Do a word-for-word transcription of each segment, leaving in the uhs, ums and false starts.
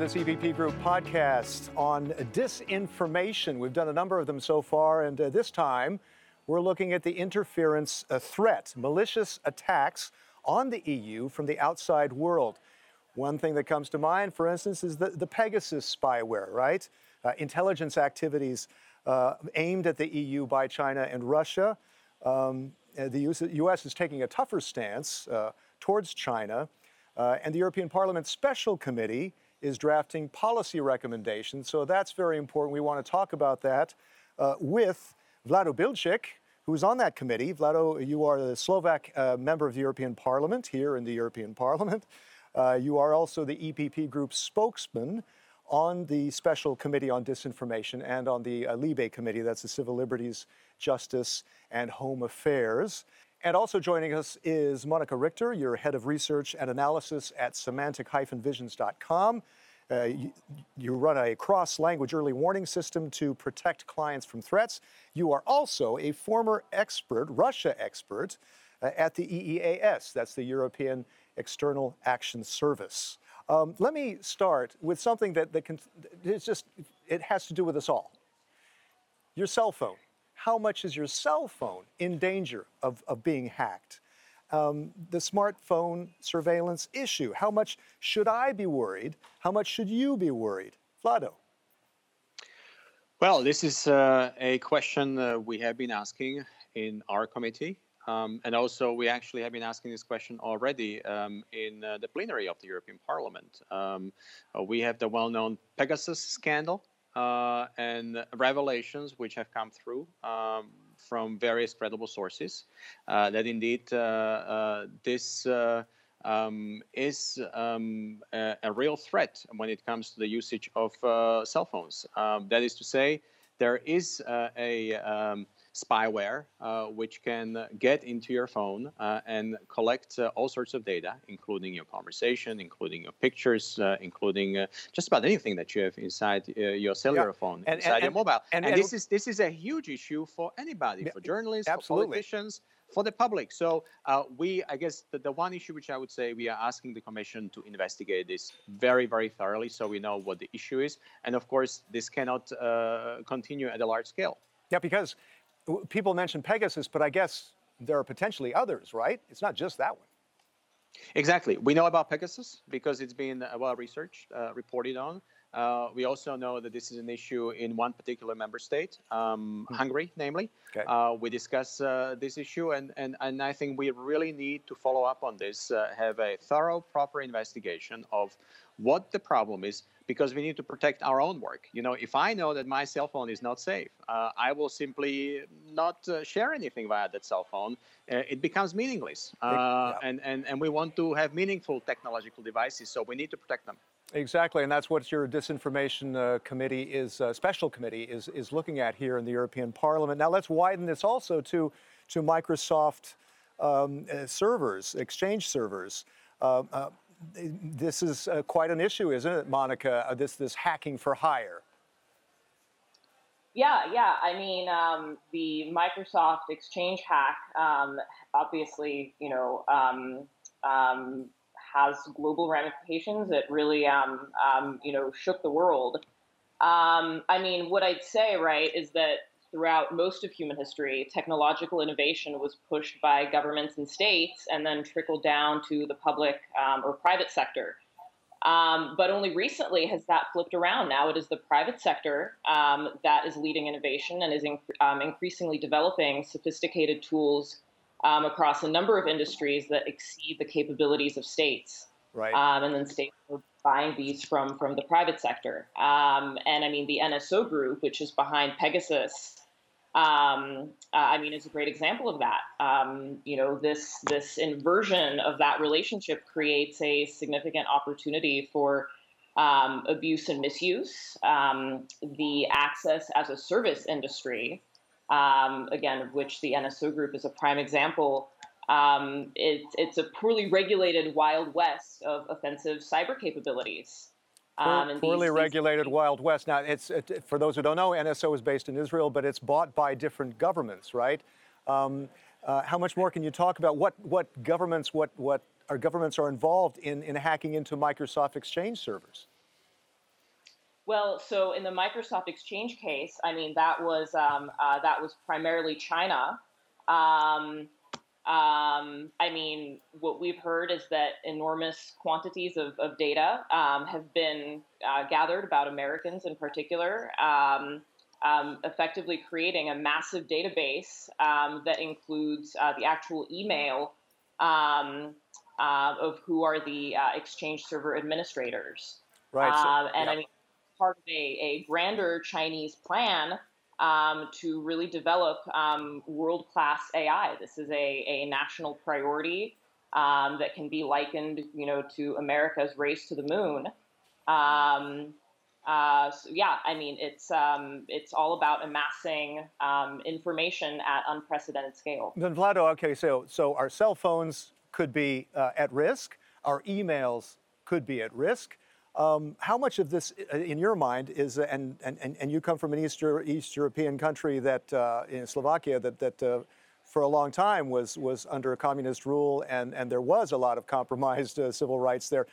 this E P P Group podcast on disinformation. We've done a number of them so far, and uh, this time we're looking at the interference uh, threat, malicious attacks on the E U from the outside world. One thing that comes to mind, for instance, is the, the Pegasus spyware, right? Uh, intelligence activities uh, aimed at the E U by China and Russia. Um, the U S is taking a tougher stance uh, towards China, uh, and the European Parliament Special Committee is drafting policy recommendations, so that's very important. We want to talk about that uh, with Vlado Bilcik, who's on that committee. Vlado, you are the Slovak uh, member of the European Parliament here in the European Parliament. Uh, you are also the E P P Group spokesman on the Special Committee on Disinformation and on the uh, LIBE Committee, that's the Civil Liberties, Justice, and Home Affairs. And also joining us is Monika Richter, your head of research and analysis at Semantic Visions dot com. Uh, you, you run a cross-language early warning system to protect clients from threats. You are also a former expert, Russia expert, uh, at the E E A S, that's the European External Action Service. Um, let me start with something that, that can, it's just, it has to do with us all. Your cell phone. How much is your cell phone in danger of, of being hacked? Um, the smartphone surveillance issue. How much should I be worried? How much should you be worried? Vlado. Well, this is uh, a question uh, we have been asking in our committee. Um, and also, we actually have been asking this question already um, in uh, the plenary of the European Parliament. Um, uh, we have the well-known Pegasus scandal uh, and revelations which have come through um, from various credible sources uh, that indeed uh, uh, this uh, um, is um, a, a real threat when it comes to the usage of uh, cell phones. Um, that is to say, there is uh, a um, spyware uh, which can get into your phone uh, and collect uh, all sorts of data, including your conversation, including your pictures, uh, including uh, just about anything that you have inside uh, your cellular yeah. phone, and, inside and, your mobile. And, and, and this and, is this is a huge issue for anybody, for journalists, absolutely. for politicians, for the public. So uh, we, I guess, the, the one issue which I would say we are asking the Commission to investigate this very, very thoroughly, so we know what the issue is. And of course, this cannot uh, continue at a large scale. Yeah, because people mention Pegasus, but I guess there are potentially others, right? It's not just that one. Exactly. We know about Pegasus because it's been well researched, uh, reported on. Uh, we also know that this is an issue in one particular member state, um, mm-hmm. Hungary, namely. Okay. Uh, we discuss uh, this issue, and, and, and I think we really need to follow up on this, uh, have a thorough, proper investigation of what the problem is, because we need to protect our own work. You know, if I know that my cell phone is not safe, uh, I will simply not uh, share anything via that cell phone. Uh, it becomes meaningless. Uh, yeah. and, and, and we want to have meaningful technological devices, so we need to protect them. Exactly, and that's what your disinformation uh, committee is, uh, special committee is, is looking at here in the European Parliament. Now let's widen this also to, to Microsoft um, uh, servers, Exchange servers. Uh, uh, this is uh, quite an issue, isn't it, Monika? Uh, this, this hacking for hire. Yeah, yeah. I mean, um, the Microsoft Exchange hack, um, obviously, you know, um, um, has global ramifications. It really, um, um, you know, shook the world. Um, I mean, what I'd say, right, is that throughout most of human history, technological innovation was pushed by governments and states and then trickled down to the public um, or private sector. Um, but only recently has that flipped around. Now it is the private sector um, that is leading innovation and is inc- um, increasingly developing sophisticated tools Um, across a number of industries that exceed the capabilities of states. Right. Um, and then states are buying these from, from the private sector. Um, and I mean, the N S O group, which is behind Pegasus, um, uh, I mean, is a great example of that. Um, you know, this, this inversion of that relationship creates a significant opportunity for um, abuse and misuse. Um, the access as a service industry, Um, again, of which the N S O group is a prime example. Um, it, it's a poorly regulated Wild West of offensive cyber capabilities. Um, Poor, and poorly these, regulated these... Wild West. Now, it's it, for those who don't know, N S O is based in Israel, but it's bought by different governments, right? Um, uh, how much more can you talk about what what governments what what our governments are involved in in hacking into Microsoft Exchange servers? Well, so in the Microsoft Exchange case, I mean, that was um, uh, that was primarily China. Um, um, I mean, what we've heard is that enormous quantities of, of data um, have been uh, gathered about Americans in particular, um, um, effectively creating a massive database um, that includes uh, the actual email um, uh, of who are the uh, Exchange server administrators. Right. So, um, and yeah. I mean, part of a, a grander Chinese plan um, to really develop um, world-class A I. This is a, a national priority um, that can be likened, you know, to America's race to the moon. Um, uh, so yeah, I mean, it's um, it's all about amassing um, information at unprecedented scale. Then Vlado, okay, so so our cell phones could be uh, at risk. Our emails could be at risk. Um, how much of this, in your mind, is, and, and, and you come from an East, Euro, East European country that, uh, in Slovakia, that, that uh, for a long time was, was under communist rule, and, and there was a lot of compromised uh, civil rights there.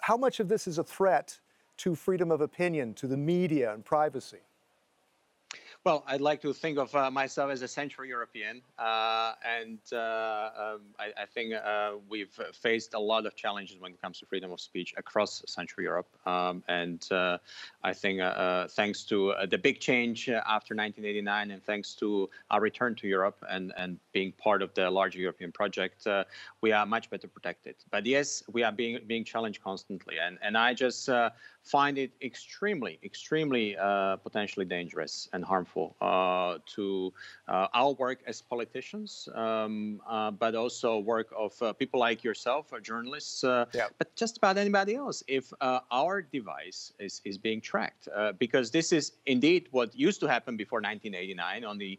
How much of this is a threat to freedom of opinion, to the media and privacy? Well, I'd like to think of uh, myself as a Central European, uh, and uh, um, I, I think uh, we've faced a lot of challenges when it comes to freedom of speech across Central Europe. Um, and uh, I think uh, uh, thanks to uh, the big change after nineteen eighty-nine, and thanks to our return to Europe and, and being part of the larger European project, uh, we are much better protected. But yes, we are being being challenged constantly, and and I just uh, find it extremely, extremely uh, potentially dangerous and harmful. Uh, to uh, our work as politicians, um, uh, but also work of uh, people like yourself, or journalists, uh, yeah. but just about anybody else, if uh, our device is, is being tracked. Uh, because this is indeed what used to happen before nineteen eighty-nine on the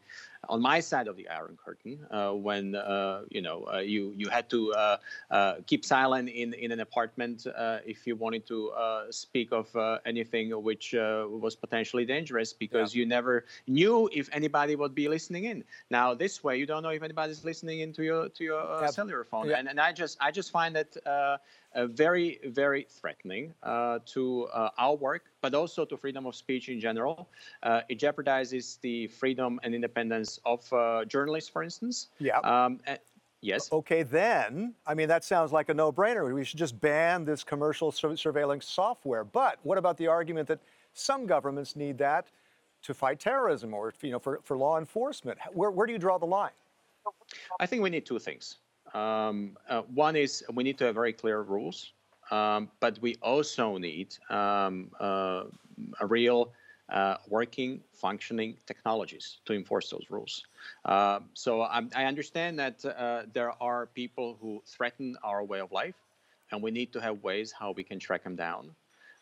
on my side of the Iron Curtain, uh, when uh, you know uh, you you had to uh, uh, keep silent in in an apartment uh, if you wanted to uh, speak of uh, anything which uh, was potentially dangerous, because yeah. you never knew if anybody would be listening in. Now this way, you don't know if anybody's listening into your to your uh, cellular phone, yeah. and and I just I just find that uh, uh, very very threatening uh, to uh, our work, but also to freedom of speech in general. Uh, it jeopardizes the freedom and independence of uh, journalists, for instance. Yeah. Um, and, yes. Okay, then I mean that sounds like a no-brainer. We should just ban this commercial sur surveillance software. But what about the argument that some governments need that to fight terrorism, or you know, for, for law enforcement? Where, where do you draw the line? I think we need two things. Um, uh, one is we need to have very clear rules, um, but we also need um, uh, a real uh, working, functioning technologies to enforce those rules. Uh, so I, I understand that uh, there are people who threaten our way of life, and we need to have ways how we can track them down.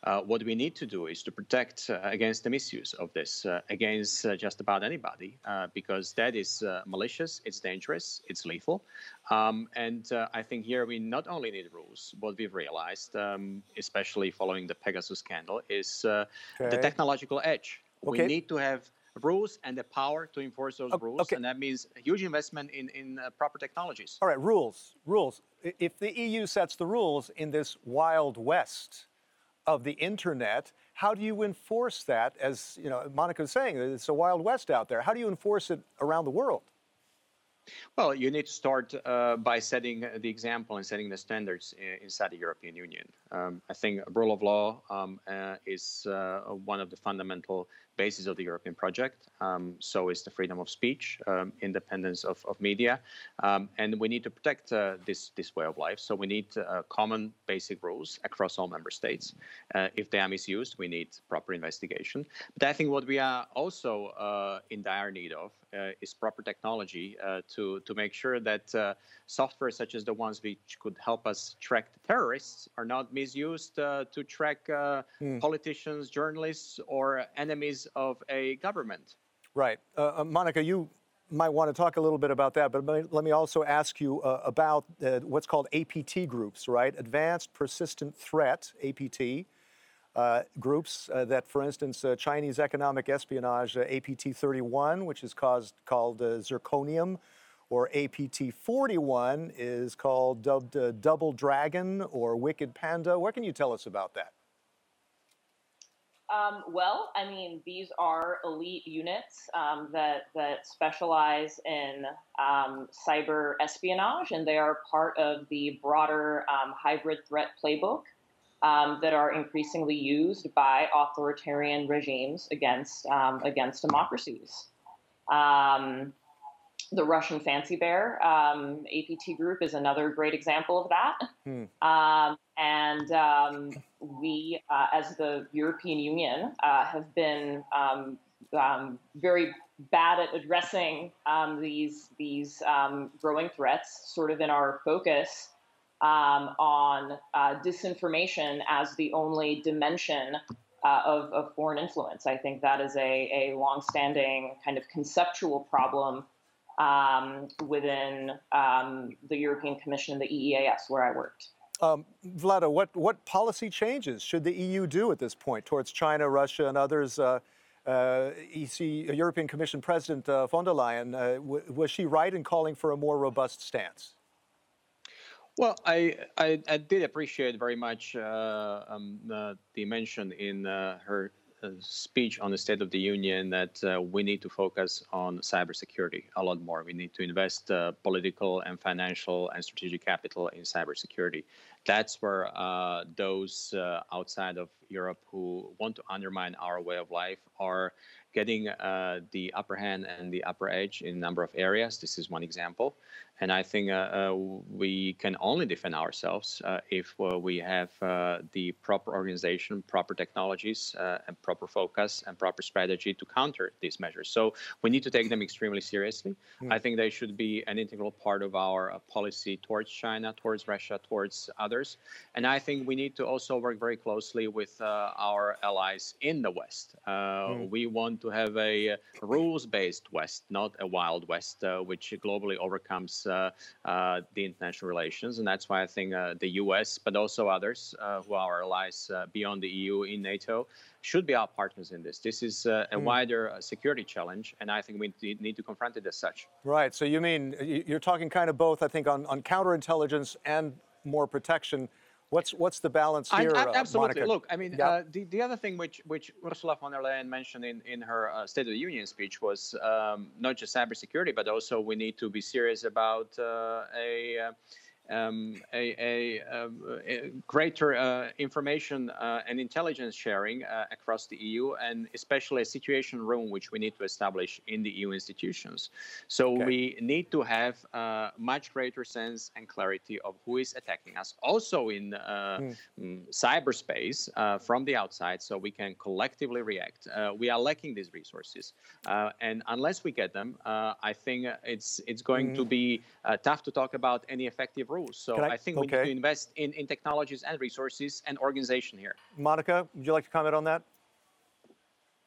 Uh, what we need to do is to protect uh, against the misuse of this, uh, against uh, just about anybody, uh, because that is uh, malicious, it's dangerous, it's lethal. Um, and uh, I think here we not only need rules, what we've realized, um, especially following the Pegasus scandal, is uh, okay. the technological edge. Okay. We need to have rules and the power to enforce those okay. rules, okay. and that means a huge investment in, in uh, proper technologies. All right, rules, rules. If the E U sets the rules in this Wild West of the internet, how do you enforce that? As you know, Monica was saying, it's a Wild West out there. How do you enforce it around the world? Well, you need to start uh, by setting the example and setting the standards inside the European Union. Um, I think rule of law um, uh, is uh, one of the fundamental bases of the European project. Um, so is the freedom of speech, um, independence of, of media. Um, and we need to protect uh, this, this way of life. So we need uh, common basic rules across all member states. Uh, if they are misused, we need proper investigation. But I think what we are also uh, in dire need of uh, is proper technology uh, to To, to make sure that uh, software such as the ones which could help us track the terrorists are not misused uh, to track uh, mm. politicians, journalists, or enemies of a government. Right. Uh, Monica, you might want to talk a little bit about that, but let me also ask you uh, about uh, what's called A P T groups, right? Advanced Persistent Threat, A P T, uh, groups uh, that, for instance, uh, Chinese economic espionage, uh, A P T thirty-one, which is caused, called uh, Zirconium, or A P T forty-one is called dubbed uh, Double Dragon or Wicked Panda. What can you tell us about that? Um, well, I mean, these are elite units um, that that specialize in um, cyber espionage, and they are part of the broader um, hybrid threat playbook um, that are increasingly used by authoritarian regimes against um, against democracies. Um, The Russian Fancy Bear, um, A P T Group, is another great example of that. Hmm. Um, and um, we, uh, as the European Union, uh, have been um, um, very bad at addressing um, these these um, growing threats, sort of in our focus um, on uh, disinformation as the only dimension Uh, of, of foreign influence. I think that is a, a longstanding kind of conceptual problem um, within um, the European Commission and the E E A S, where I worked. Um, Vlado, what, what policy changes should the E U do at this point towards China, Russia, and others? Uh, uh, E C, European Commission President uh, von der Leyen, uh, w was she right in calling for a more robust stance? Well, I, I, I did appreciate very much uh, um, uh, the mention in uh, her uh, speech on the State of the Union that uh, we need to focus on cybersecurity a lot more. We need to invest uh, political and financial and strategic capital in cybersecurity. That's where uh, those uh, outside of Europe who want to undermine our way of life are getting uh, the upper hand and the upper edge in a number of areas. This is one example. And I think uh, uh, we can only defend ourselves uh, if uh, we have uh, the proper organization, proper technologies, uh, and proper focus and proper strategy to counter these measures. So we need to take them extremely seriously. Mm. I think they should be an integral part of our uh, policy towards China, towards Russia, towards others. And I think we need to also work very closely with uh, our allies in the West. Uh, mm. We want to have a rules-based West, not a wild West, uh, which globally overcomes uh, uh, the international relations. And that's why I think uh, the U S, but also others uh, who are allies uh, beyond the E U in NATO, should be our partners in this. This is uh, a mm. wider uh, security challenge, and I think we need to confront it as such. Right. So you mean, you're talking kind of both, I think, on, on counterintelligence and more protection. What's what's the balance here, I, absolutely. Uh, Monica? Look, I mean, yeah. uh, the the other thing which which Ursula von der Leyen mentioned in in her uh, State of the Union speech was um, not just cybersecurity, but also we need to be serious about uh, a. Uh, Um, a, a, a greater uh, information uh, and intelligence sharing uh, across the E U, and especially a situation room which we need to establish in the E U institutions. So okay. we need to have a much greater sense and clarity of who is attacking us, also in uh, mm. um, cyberspace uh, from the outside, so we can collectively react. Uh, we are lacking these resources, uh, and unless we get them, uh, I think it's it's going mm. to be uh, tough to talk about any effective rules. So I, I think we okay. need to invest in, in technologies and resources and organization here. Monica, would you like to comment on that?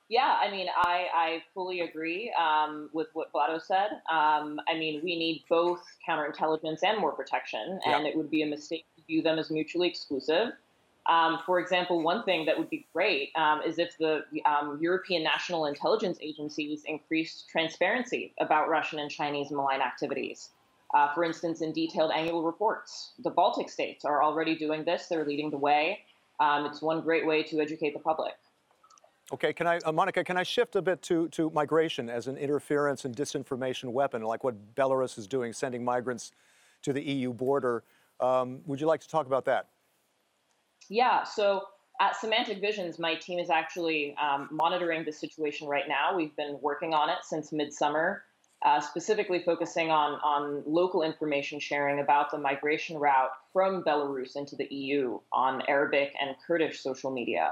Yeah, I mean, I, I fully agree um, with what Vlado said. Um, I mean, we need both counterintelligence and more protection, and yeah. it would be a mistake to view them as mutually exclusive. Um, for example, one thing that would be great um, is if the um, European national intelligence agencies increased transparency about Russian and Chinese malign activities. Uh, for instance, in detailed annual reports. The Baltic states are already doing this. They're leading the way. Um, it's one great way to educate the public. Okay, can I, uh, Monica, can I shift a bit to, to migration as an interference and disinformation weapon, like what Belarus is doing, sending migrants to the E U border? Um, would you like to talk about that? Yeah, so at Semantic Visions, my team is actually um, monitoring the situation right now. We've been working on it since midsummer. Uh, specifically focusing on, on local information sharing about the migration route from Belarus into the E U on Arabic and Kurdish social media.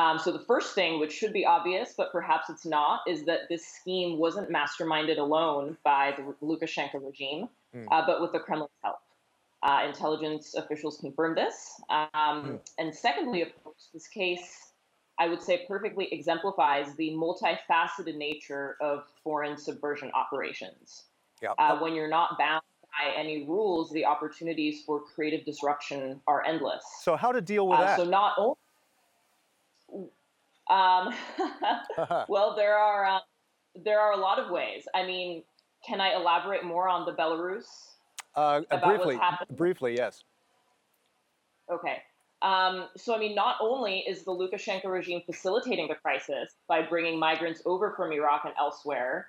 Um, so the first thing, which should be obvious, but perhaps it's not, is that this scheme wasn't masterminded alone by the Lukashenko regime, mm. uh, but with the Kremlin's help. Uh, intelligence officials confirmed this. Um, mm. And secondly, of course, this case, I would say, perfectly exemplifies the multifaceted nature of foreign subversion operations. Yep. Uh, when you're not bound by any rules, the opportunities for creative disruption are endless. So how to deal with uh, that? So not only... Um, uh-huh. Well, there are, uh, there are a lot of ways. I mean, can I elaborate more on the Belarus? Uh, about briefly, what's happened? Briefly, yes. Okay. Um, so, I mean, not only is the Lukashenko regime facilitating the crisis by bringing migrants over from Iraq and elsewhere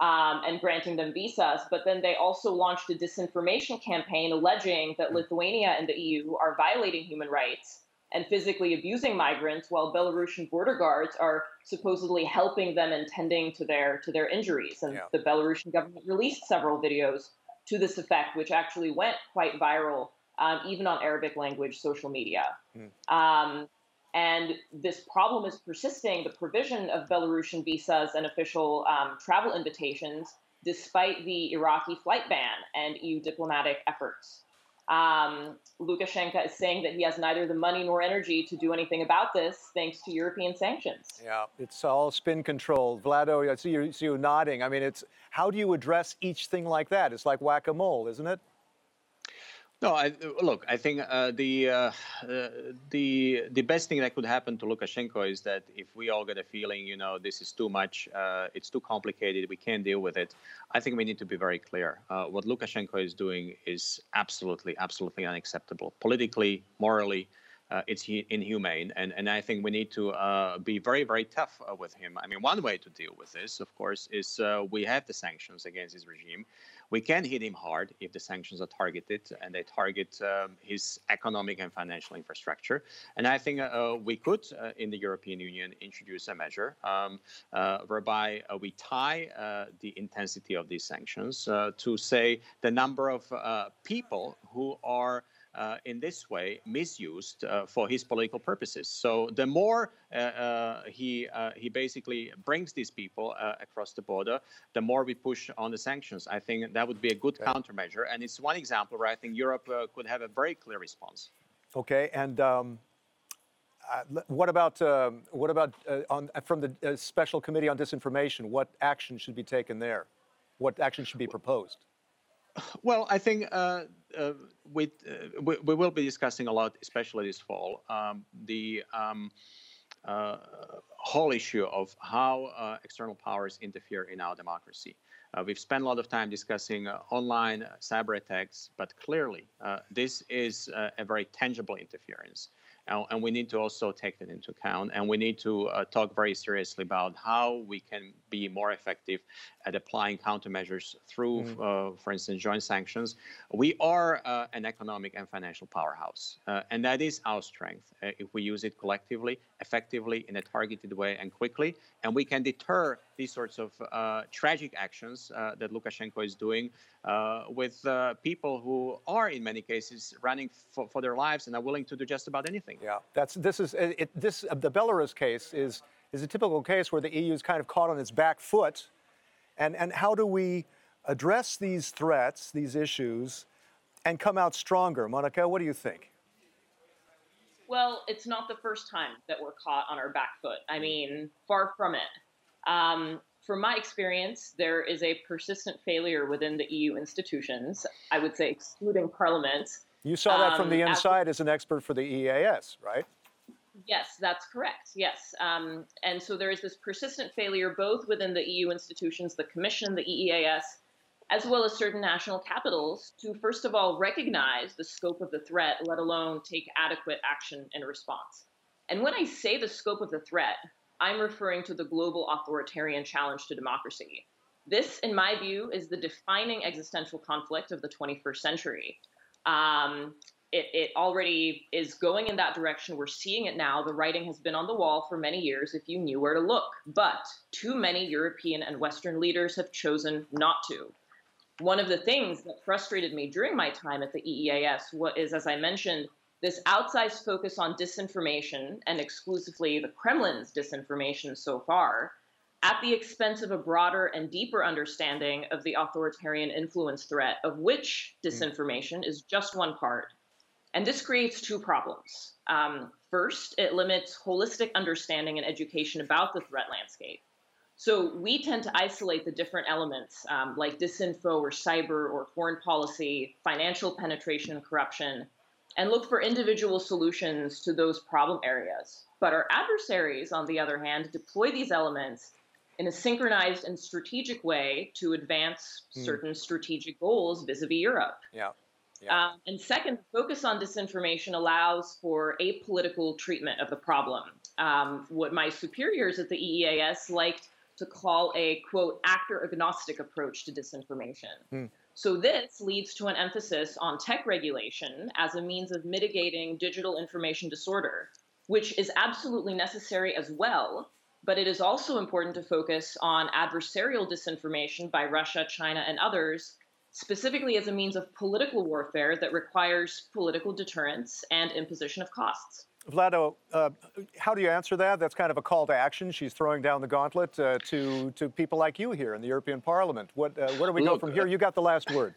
um, and granting them visas, but then they also launched a disinformation campaign alleging that Lithuania and the E U are violating human rights and physically abusing migrants, while Belarusian border guards are supposedly helping them and tending to their to their injuries. And yeah. the Belarusian government released several videos to this effect, which actually went quite viral, um, even on Arabic language social media. Mm. Um, and this problem is persisting. The provision of Belarusian visas and official um, travel invitations, despite the Iraqi flight ban and E U diplomatic efforts. Um, Lukashenko is saying that he has neither the money nor energy to do anything about this, thanks to European sanctions. Yeah, it's all spin control. Vlado, I see you, see you nodding. I mean, it's how do you address each thing like that? It's like whack-a-mole, isn't it? No, I, look, I think uh, the, uh, uh, the, the best thing that could happen to Lukashenko is that if we all get a feeling, you know, this is too much, uh, it's too complicated, we can't deal with it, I think we need to be very clear. Uh, what Lukashenko is doing is absolutely, absolutely unacceptable. Politically, morally, uh, it's inhumane. And, and I think we need to uh, be very, very tough uh, with him. I mean, one way to deal with this, of course, is uh, we have the sanctions against his regime. We can hit him hard if the sanctions are targeted and they target um, his economic and financial infrastructure. And I think uh, we could, uh, in the European Union, introduce a measure um, uh, whereby uh, we tie uh, the intensity of these sanctions uh, to, say, the number of uh, people who are Uh, in this way misused uh, for his political purposes. So the more uh, uh, he uh, he basically brings these people uh, across the border, the more we push on the sanctions. I think that would be a good okay. countermeasure. And it's one example where I think Europe uh, could have a very clear response. Okay. And um, uh, what about, uh, what about uh, on, from the uh, Special Committee on Disinformation, what action should be taken there? What action should be proposed? Well, I think uh, uh, with, uh, we, we will be discussing a lot, especially this fall, um, the um, uh, whole issue of how uh, external powers interfere in our democracy. Uh, we've spent a lot of time discussing uh, online cyber attacks, but clearly uh, this is uh, a very tangible interference. Uh, and we need to also take that into account. And we need to uh, talk very seriously about how we can be more effective at applying countermeasures through, mm. uh, for instance, joint sanctions. We are uh, an economic and financial powerhouse. Uh, and that is our strength. Uh, if we use it collectively, effectively, in a targeted way and quickly, and we can deter these sorts of uh, tragic actions uh, that Lukashenko is doing uh, with uh, people who are, in many cases, running for, for their lives and are willing to do just about anything. Yeah, that's this is it, this uh, the Belarus case is is a typical case where the E U is kind of caught on its back foot, and and how do we address these threats, these issues, and come out stronger? Monica, what do you think? Well, it's not the first time that we're caught on our back foot. I mean, far from it. Um, from my experience, there is a persistent failure within the E U institutions, I would say excluding Parliament. You saw that um, from the inside as, as an expert for the E E A S, right? Yes, that's correct, yes. Um, and so there is this persistent failure both within the E U institutions, the Commission, the E E A S, as well as certain national capitals to, first of all, recognize the scope of the threat, let alone take adequate action in response. And when I say the scope of the threat, I'm referring to the global authoritarian challenge to democracy. This, in my view, is the defining existential conflict of the twenty-first century. Um, it, it already is going in that direction. We're seeing it now. The writing has been on the wall for many years if you knew where to look. But too many European and Western leaders have chosen not to. One of the things that frustrated me during my time at the E E A S is, as I mentioned, this outsized focus on disinformation, and exclusively the Kremlin's disinformation so far, at the expense of a broader and deeper understanding of the authoritarian influence threat, of which disinformation mm. is just one part. And this creates two problems. Um, first, it limits holistic understanding and education about the threat landscape. So we tend to isolate the different elements, um, like disinfo or cyber or foreign policy, financial penetration and corruption, and look for individual solutions to those problem areas. But our adversaries, on the other hand, deploy these elements in a synchronized and strategic way to advance mm. certain strategic goals vis-a-vis Europe. Yeah. Yeah. Um, and second, focus on disinformation allows for apolitical treatment of the problem. Um, what my superiors at the E E A S liked to call a, quote, actor-agnostic approach to disinformation. Mm. So this leads to an emphasis on tech regulation as a means of mitigating digital information disorder, which is absolutely necessary as well, but it is also important to focus on adversarial disinformation by Russia, China, and others, specifically as a means of political warfare that requires political deterrence and imposition of costs. Vlado, uh, how do you answer that? That's kind of a call to action. She's throwing down the gauntlet uh, to, to people like you here in the European Parliament. What, uh, where do we Look, go from here? You got the last word.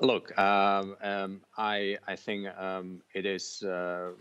Look, um, um, I, I think um, it is uh,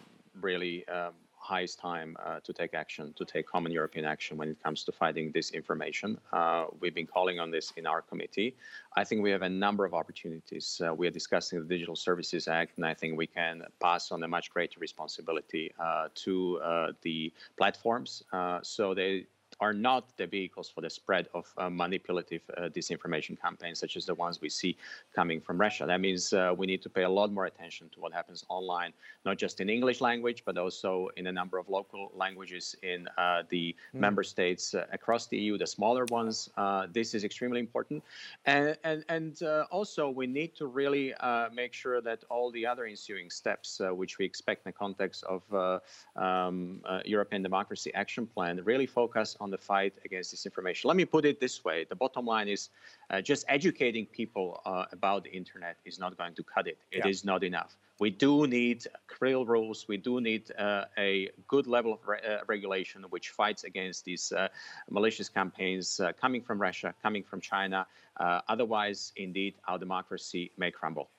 really um, highest time uh, to take action, to take common European action when it comes to fighting disinformation. Uh, we've been calling on this in our committee. I think we have a number of opportunities. Uh, we are discussing the Digital Services Act, and I think we can pass on a much greater responsibility uh, to uh, the platforms uh, so they are not the vehicles for the spread of uh, manipulative uh, disinformation campaigns such as the ones we see coming from Russia. That means uh, we need to pay a lot more attention to what happens online, not just in English language, but also in a number of local languages in uh, the mm. member states uh, across the E U, the smaller ones. Uh, this is extremely important. And, and, and uh, also we need to really uh, make sure that all the other ensuing steps, uh, which we expect in the context of uh, um, uh, European Democracy Action Plan, really focus on the fight against disinformation. Let me put it this way. The bottom line is uh, just educating people uh, about the internet is not going to cut it. It yeah. is not enough. We do need real rules. We do need uh, a good level of re uh, regulation which fights against these uh, malicious campaigns uh, coming from Russia, coming from China. Uh, otherwise, indeed, our democracy may crumble.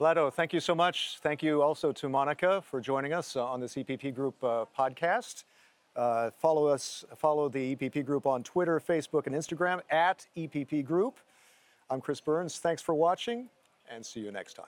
Vlado, thank you so much. Thank you also to Monika for joining us uh, on this E P P Group uh, podcast. Uh, follow us, follow the E P P Group on Twitter, Facebook, and Instagram, at E P P Group. I'm Chris Burns. Thanks for watching, and see you next time.